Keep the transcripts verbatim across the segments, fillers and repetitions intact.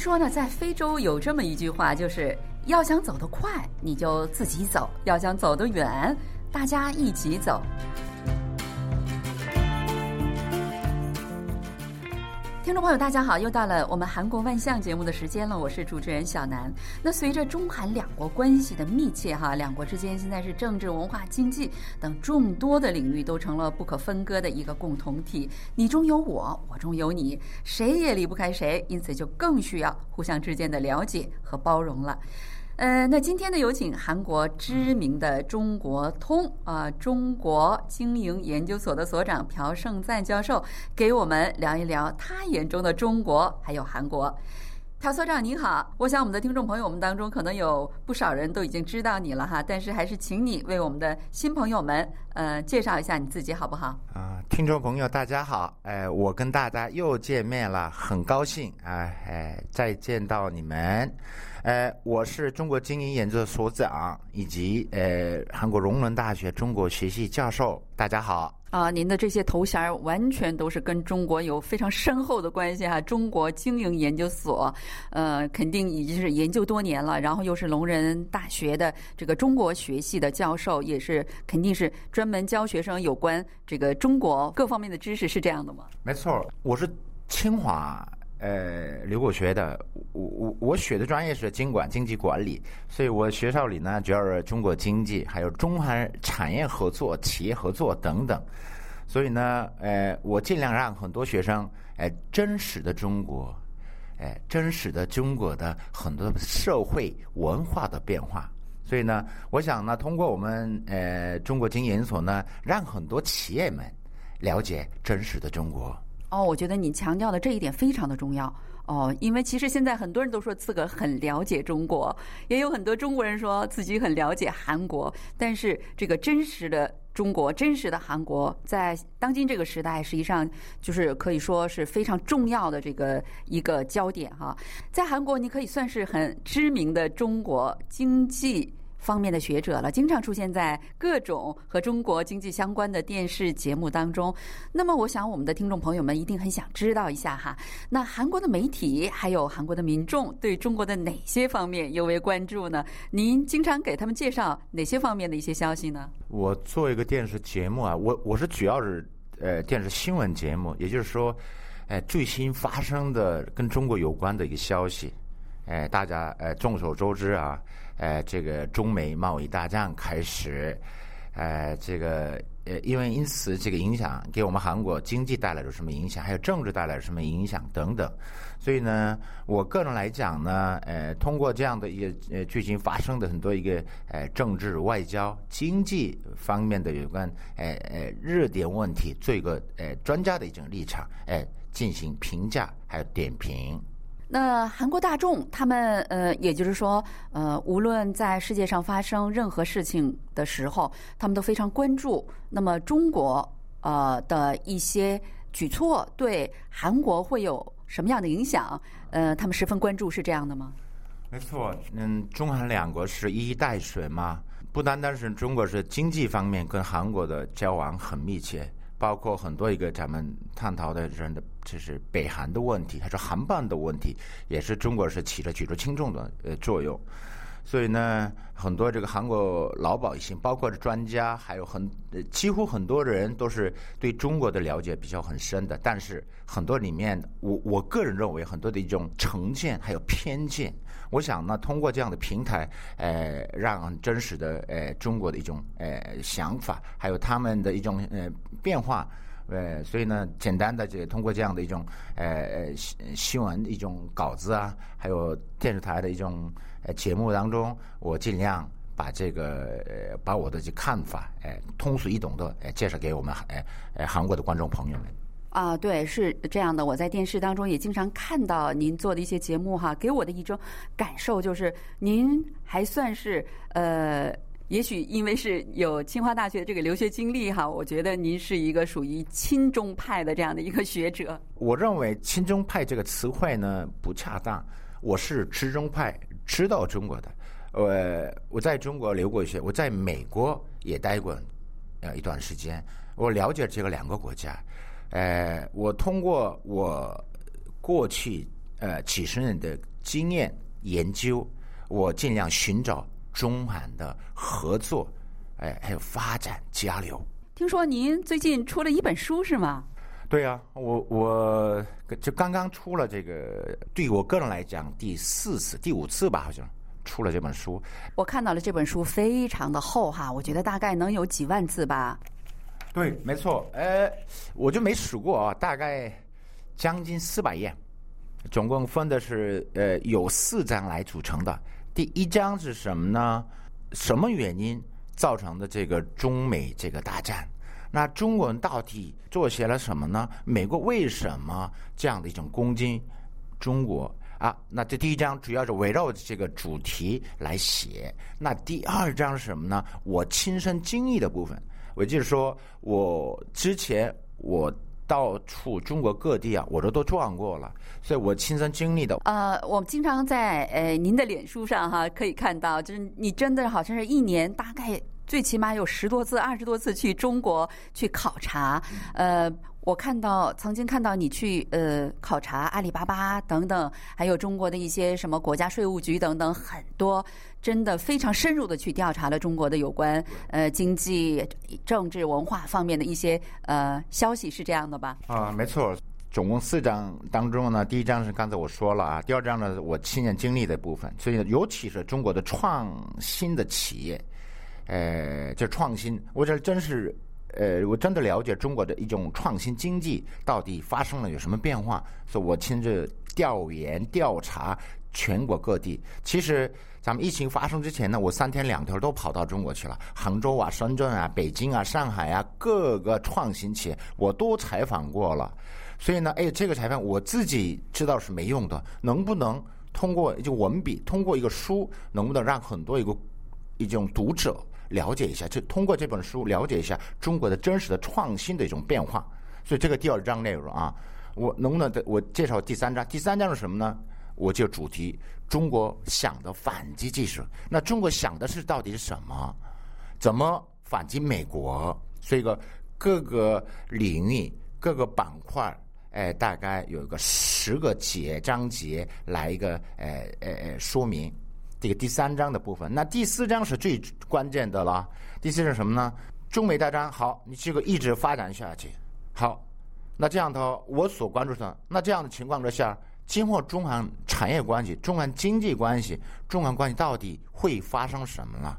说呢，在非洲有这么一句话，就是要想走得快，你就自己走；要想走得远，大家一起走。听众朋友大家好，又到了我们韩国万象节目的时间了，我是主持人小南。那随着中韩两国关系的密切哈，两国之间现在是政治、文化、经济等众多的领域都成了不可分割的一个共同体，你中有我，我中有你，谁也离不开谁，因此就更需要互相之间的了解和包容了。呃，那今天呢，有请韩国知名的中国通啊、呃、中国经营研究所的所长朴胜赞教授，给我们聊一聊他眼中的中国还有韩国。朴所长您好，我想我们的听众朋友我们当中可能有不少人都已经知道你了哈，但是还是请你为我们的新朋友们呃介绍一下你自己好不好？啊、呃，听众朋友大家好，哎、呃，我跟大家又见面了，很高兴啊，哎、呃，再见到你们。呃，我是中国经营研究所长以及呃韩国荣伦大学中国学系教授。大家好。啊、呃，您的这些头衔完全都是跟中国有非常深厚的关系哈、啊。中国经营研究所，呃，肯定已经是研究多年了，然后又是龙仁大学的这个中国学系的教授，也是肯定是专门教学生有关这个中国各方面的知识，是这样的吗？没错，我是清华。呃，留过学的，我我我学的专业是经管经济管理，所以我学校里呢主要是中国经济，还有中韩产业合作、企业合作等等。所以呢，呃，我尽量让很多学生，哎、呃，真实的中国，哎、呃，真实的中国的很多社会文化的变化。所以呢，我想呢，通过我们呃中国经营研究所呢，让很多企业们了解真实的中国。哦，我觉得你强调的这一点非常的重要哦，因为其实现在很多人都说自个很了解中国，也有很多中国人说自己很了解韩国，但是这个真实的中国、真实的韩国，在当今这个时代，实际上就是可以说是非常重要的这个一个焦点哈。在韩国，你可以算是很知名的中国经济方面的学者了，经常出现在各种和中国经济相关的电视节目当中。那么我想我们的听众朋友们一定很想知道一下哈，那韩国的媒体还有韩国的民众对中国的哪些方面尤为关注呢？您经常给他们介绍哪些方面的一些消息呢？我做一个电视节目啊，我我是主要是呃电视新闻节目，也就是说，哎、呃、最新发生的跟中国有关的一个消息，哎、呃、大家呃众所周知啊。呃，这个中美贸易大战开始，呃，这个呃，因为因此这个影响给我们韩国经济带来了什么影响，还有政治带来了什么影响等等。所以呢，我个人来讲呢，呃，通过这样的一个呃最近发生的很多一个呃政治、外交、经济方面的有关呃呃热点问题，做一个呃专家的一种立场，哎、呃，进行评价还有点评。那韩国大众他们呃，也就是说呃，无论在世界上发生任何事情的时候，他们都非常关注。那么中国呃的一些举措对韩国会有什么样的影响？呃，他们十分关注，是这样的吗？没错，嗯，中韩两国是一衣带水嘛，不单单是中国是经济方面跟韩国的交往很密切。包括很多一个咱们探讨的人的，就是北韩的问题，还是韩半的问题，也是中国是起着举足轻重的呃作用。所以呢，很多这个韩国老百姓，包括专家，还有很几乎很多人都是对中国的了解比较很深的。但是很多里面，我我个人认为很多的一种成见还有偏见。我想呢，通过这样的平台，呃，让真实的呃中国的一种呃想法，还有他们的一种呃变化，呃，所以呢，简单的这通过这样的一种呃新闻一种稿子啊，还有电视台的一种呃节目当中，我尽量把这个呃把我的这看法，哎、呃，通俗易懂的哎、呃、介绍给我们哎哎韩国的观众朋友们。啊，对，是这样的。我在电视当中也经常看到您做的一些节目哈，给我的一种感受就是，您还算是呃，也许因为是有清华大学这个留学经历哈，我觉得您是一个属于亲中派的这样的一个学者。我认为亲中派这个词汇呢不恰当，我是知中派，知道中国的。呃，我在中国留过学，我在美国也待过呃一段时间，我了解这个两个国家。呃，我通过我过去呃几十年的经验研究，我尽量寻找中韩的合作，哎，还有发展交流。听说您最近出了一本书是吗？对啊，我我就刚刚出了这个，对我个人来讲第四次、第五次吧，好像出了这本书。我看到了这本书非常的厚哈，我觉得大概能有几万字吧。对，没错，呃，我就没数过啊，大概将近四百页，总共分的是呃有四章来组成的。第一章是什么呢？什么原因造成的这个中美这个大战？那中国人到底做些了什么呢？美国为什么这样的一种攻击中国啊？那这第一章主要是围绕这个主题来写。那第二章是什么呢？我亲身经历的部分。我就是说，我之前我到处中国各地啊，我都都撞过了，所以我亲身经历的。呃，我们经常在呃您的脸书上哈可以看到，就是你真的好像是一年大概最起码有十多次、二十多次去中国去考察。呃，我看到曾经看到你去呃考察阿里巴巴等等，还有中国的一些什么国家税务局等等，很多真的非常深入的去调查了中国的有关呃经济、政治、文化方面的一些呃消息，是这样的吧？啊，没错。总共四章当中呢，第一章是刚才我说了啊，第二章呢我亲身经历的部分，所以尤其是中国的创新的企业，呃，这创新，我这真是。呃，我真的了解中国的一种创新经济到底发生了有什么变化，所以我亲自调研调查全国各地。其实咱们疫情发生之前呢，我三天两头都跑到中国去了，杭州啊、深圳啊、北京啊、上海啊，各个创新企业我都采访过了。所以呢，哎，这个采访我自己知道是没用的，能不能通过就文笔，通过一个书，能不能让很多一个一种读者了解一下，就通过这本书了解一下中国的真实的创新的一种变化。所以这个第二章内容啊，我能不能我介绍第三章？第三章是什么呢？我就主题中国想的反击技术。那中国想的是到底是什么？怎么反击美国？所以个各个领域、各个板块，哎，大概有一个十个节章节来一个哎哎哎说明。这个第三章的部分。那第四章是最关键的了。第四章是什么呢？中美大战，好，你这个一直发展下去，好，那这样的我所关注的，那这样的情况之下，今后中韩产业关系、中韩经济关系、中韩关系到底会发生什么了？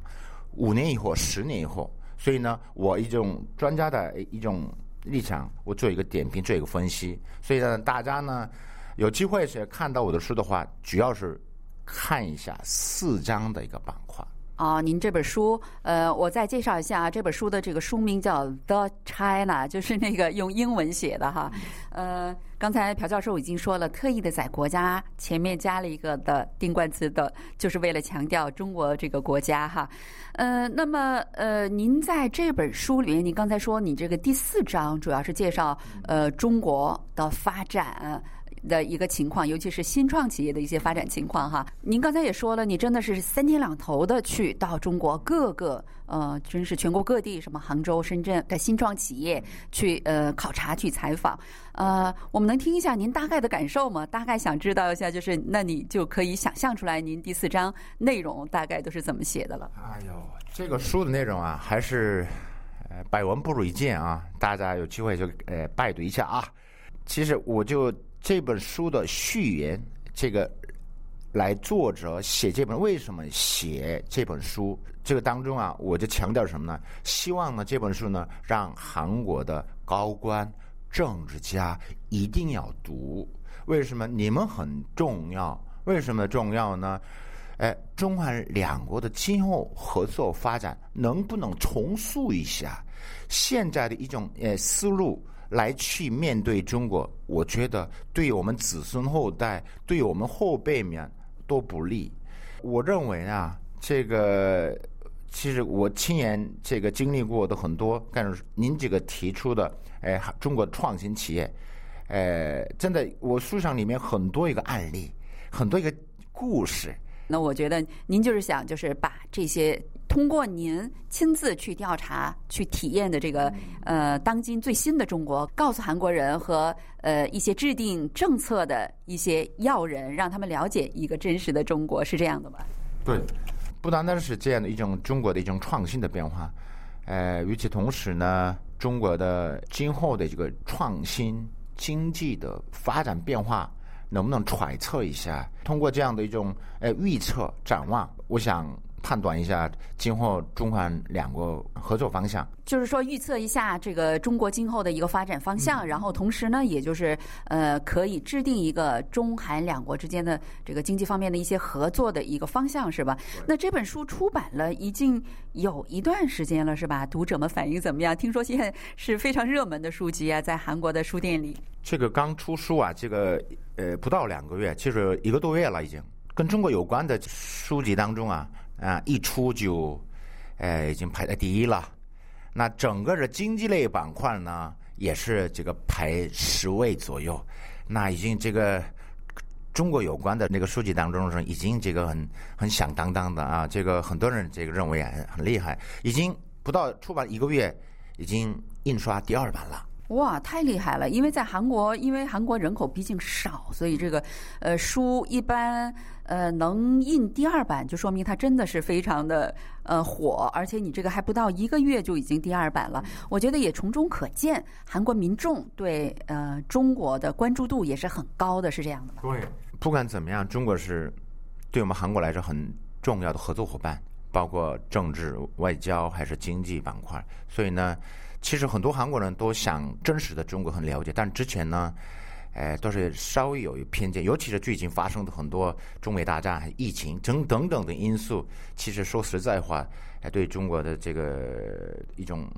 五年以后、十年以后。所以呢，我一种专家的一种立场，我做一个点评，做一个分析。所以呢，大家呢有机会是看到我的书的话，主要是看一下四章的一个板块啊。您这本书，呃，我再介绍一下，这本书的这个书名叫《The China》，就是那个用英文写的哈。呃，刚才朴教授已经说了，特意的在国家前面加了一个的定冠词的，就是为了强调中国这个国家哈。呃，那么呃，您在这本书里面，您刚才说你这个第四章主要是介绍呃中国的发展的一个情况，尤其是新创企业的一些发展情况哈。您刚才也说了，你真的是三天两头的去到中国各个呃，真是全国各地，什么杭州、深圳的新创企业去呃考察、去采访。呃，我们能听一下您大概的感受吗？大概想知道一下，就是那你就可以想象出来，您第四章内容大概都是怎么写的了。哎呦，这个书的内容啊，还是呃百闻不如一见啊，大家有机会就呃拜读一下啊。其实我就。这本书的序言，这个来作者写这本为什么写这本书，这个当中啊，我就强调什么呢？希望呢这本书呢让韩国的高官、政治家一定要读。为什么？你们很重要。为什么重要呢？哎，中韩两国的今后合作发展能不能重塑一下现在的一种呃思路？来去面对中国，我觉得对我们子孙后代、对我们后辈们都不利。我认为啊，这个其实我亲眼这个经历过的很多，但是您这个提出的，哎，中国创新企业，呃，真的，我书上里面很多一个案例，很多一个故事。那我觉得您就是想，就是把这些通过您亲自去调查、去体验的这个呃当今最新的中国，告诉韩国人和呃一些制定政策的一些要人，让他们了解一个真实的中国，是这样的吗？对，不单单是这样的一种中国的一种创新的变化，呃，与其同时呢，中国的今后的这个创新经济的发展变化，能不能揣测一下？通过这样的一种呃预测展望，我想判断一下今后中韩两国合作方向，就是说预测一下这个中国今后的一个发展方向，然后同时呢，也就是呃可以制定一个中韩两国之间的这个经济方面的一些合作的一个方向，是吧？那这本书出版了已经有一段时间了，是吧？读者们反应怎么样？听说现在是非常热门的书籍啊，在韩国的书店里。这个刚出书啊，这个呃不到两个月，其实一个多月了已经。跟中国有关的书籍当中啊。啊，一出就，呃，已经排在第一了。那整个的经济类板块呢，也是这个排十位左右。那已经这个中国有关的那个书籍当中已经这个很很响当当的啊，这个很多人这个认为很很厉害。已经不到出版一个月，已经印刷第二版了。哇，太厉害了！因为在韩国，因为韩国人口毕竟少，所以这个呃书一般呃能印第二版，就说明它真的是非常的呃火，而且你这个还不到一个月就已经第二版了，我觉得也从中可见韩国民众对呃中国的关注度也是很高的，是这样的吧？对，不管怎么样，中国是对我们韩国来说很重要的合作伙伴，包括政治、外交还是经济板块，所以呢。其实很多韩国人都想真实的中国很了解，但之前呢，呃，都是稍微有偏见，尤其是最近发生的很多中美大战、疫情等等等的因素，其实说实在话，呃，对中国的这个一种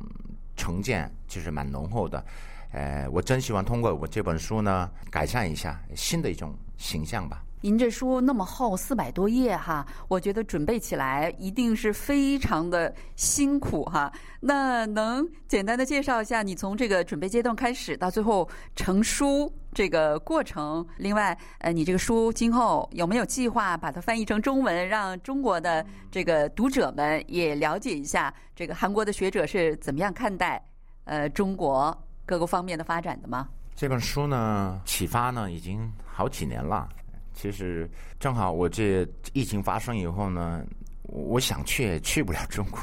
成见其实蛮浓厚的。呃，我真希望通过我这本书呢，改善一下新的一种形象吧。您这书那么厚，四百多页哈，我觉得准备起来一定是非常的辛苦哈。那能简单的介绍一下你从这个准备阶段开始到最后成书这个过程？另外，呃，你这个书今后有没有计划把它翻译成中文，让中国的这个读者们也了解一下这个韩国的学者是怎么样看待呃中国各个方面的发展的吗？这本书呢，启发呢已经好几年了。其实正好我这疫情发生以后呢，我想去也去不了中国，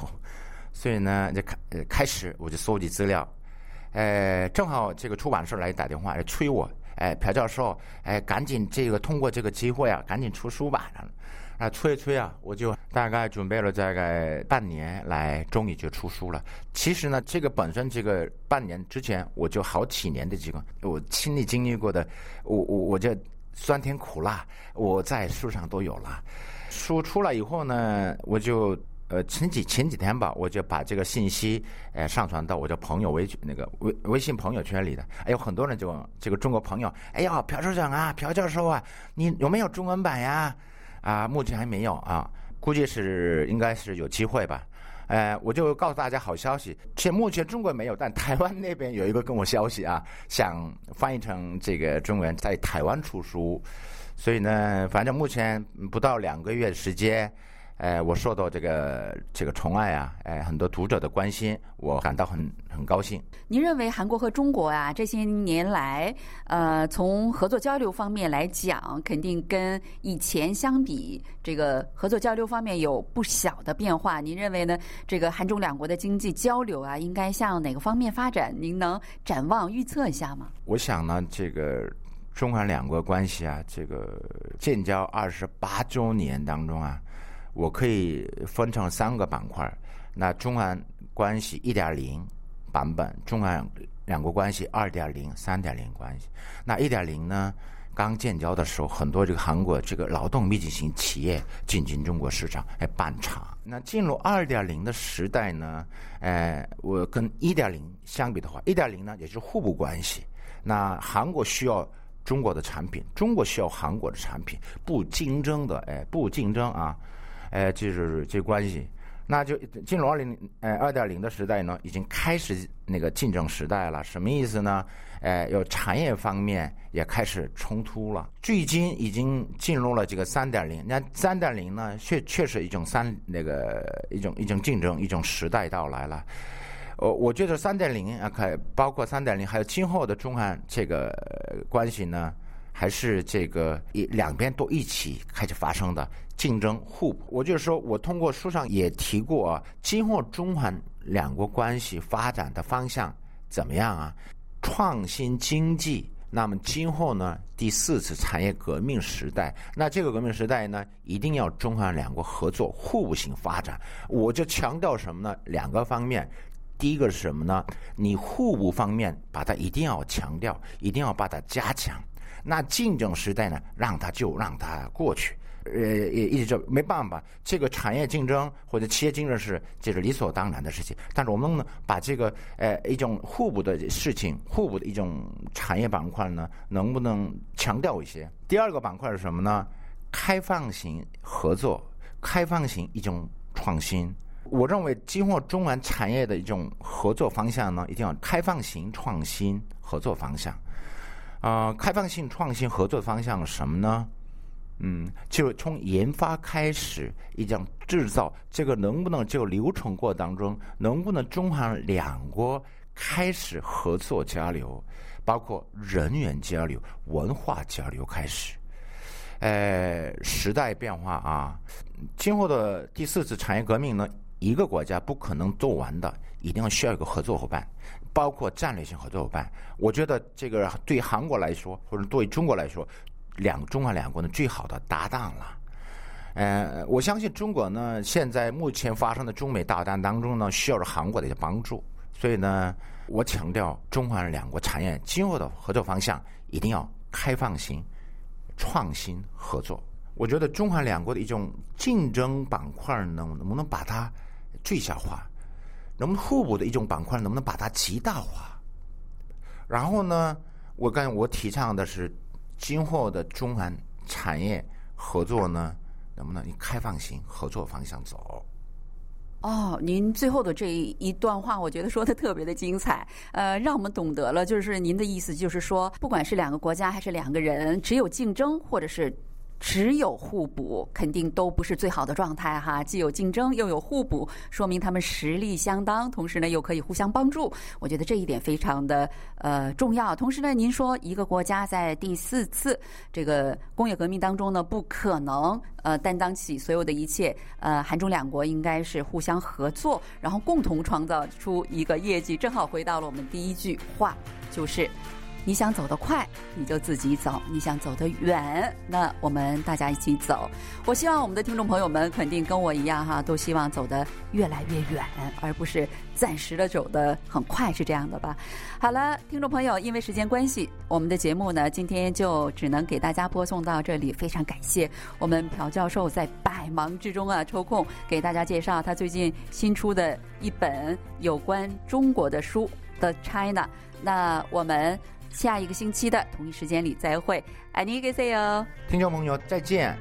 所以呢就开始我就搜集资料，呃，正好这个出版社来打电话来催我，哎，朴教授，哎，赶紧这个通过这个机会啊，赶紧出书吧，啊，催催啊，我就大概准备了大概半年来，终于就出书了。其实呢，这个本身这个半年之前我就好几年的这个我亲历经历过的，我我我就。酸甜苦辣我在书上都有了，书出来以后呢，我就呃前几前几天吧，我就把这个信息呃上传到我的朋友微那个微微信朋友圈里的，哎呦，很多人就这个中国朋友，哎呀，朴首长啊，朴教授啊，你有没有中文版呀？啊，目前还没有啊，估计是应该是有机会吧。呃，我就告诉大家好消息，这目前中国没有，但台湾那边有一个跟我消息啊，想翻译成这个中文，在台湾出书，所以呢，反正目前不到两个月的时间，呃，我受到这个这个宠爱啊，呃，很多读者的关心，我感到很很高兴。您认为韩国和中国啊，这些年来，呃，从合作交流方面来讲，肯定跟以前相比，这个合作交流方面有不小的变化。您认为呢？这个韩中两国的经济交流啊，应该向哪个方面发展？您能展望预测一下吗？我想呢，这个中韩两国关系啊，这个建交二十八周年当中啊。我可以分成三个板块，那中韩关系 一点零 版本，中韩两国关系 二点零、三点零 关系。那 一点零 呢，刚建交的时候，很多这个韩国这个劳动密集型企业进军中国市场来办厂。那进入 二点零 的时代呢，呃，我跟 一点零 相比的话 ，一点零 呢也是互补关系。那韩国需要中国的产品，中国需要韩国的产品，不竞争的，哎，不竞争啊。哎，就是这关系。那就进入二零呃二点零的时代呢，已经开始那个竞争时代了。什么意思呢？呃，有产业方面也开始冲突了。最近已经进入了这个三点零，那三点零呢，确确实一种三那个一种一种竞争，一种时代到来了。我我觉得三点零啊，可包括三点零，还有今后的中韩这个关系呢。还是这个一两边都一起开始发生的竞争互补。我就是说我通过书上也提过啊，今后中韩两国关系发展的方向怎么样啊？创新经济，那么今后呢第四次产业革命时代，那这个革命时代呢一定要中韩两国合作互补性发展。我就强调什么呢？两个方面。第一个是什么呢？你互补方面把它一定要强调，一定要把它加强。那竞争时代呢，让它就让它过去，呃，也一直没办法。这个产业竞争或者企业竞争是这是理所当然的事情。但是我们呢，把这个呃一种互补的事情、互补的一种产业板块呢，能不能强调一些？第二个板块是什么呢？开放型合作，开放型一种创新。我认为今后中韩产业的一种合作方向呢，一定要开放型创新合作方向。啊、呃，开放性创新合作方向是什么呢？嗯，就是从研发开始，一种制造，这个能不能就流程过当中，能不能中韩两国开始合作交流，包括人员交流、文化交流开始。呃，时代变化啊，今后的第四次产业革命呢，一个国家不可能做完的，一定要需要一个合作伙伴。包括战略性合作伙伴，我觉得这个对韩国来说，或者对中国来说，两中韩两国呢最好的搭档了。呃，我相信中国呢，现在目前发生的中美大战当中呢，需要着韩国的一些帮助。所以呢，我强调中韩两国产业今后的合作方向一定要开放型、创新合作。我觉得中韩两国的一种竞争板块能能不能把它最小化？能不能互补的一种板块，能不能把它极大化？然后呢，我刚才我提倡的是，今后的中韩产业合作呢，能不能以开放型合作方向走？哦，您最后的这一段话，我觉得说的特别的精彩，呃，让我们懂得了，就是您的意思就是说，不管是两个国家还是两个人，只有竞争或者是。只有互补肯定都不是最好的状态哈，既有竞争又有互补，说明他们实力相当，同时呢又可以互相帮助，我觉得这一点非常的呃重要。同时呢，您说一个国家在第四次这个工业革命当中呢，不可能呃担当起所有的一切，呃韩中两国应该是互相合作，然后共同创造出一个业绩。正好回到了我们第一句话，就是你想走得快你就自己走，你想走得远那我们大家一起走。我希望我们的听众朋友们肯定跟我一样哈，都希望走得越来越远，而不是暂时的走得很快，是这样的吧？好了，听众朋友，因为时间关系，我们的节目呢今天就只能给大家播送到这里。非常感谢我们朴教授在百忙之中啊抽空给大家介绍他最近新出的一本有关中国的书The China。 那我们下一个星期的同一时间里再会，안녕히 계세요，听众朋友再见。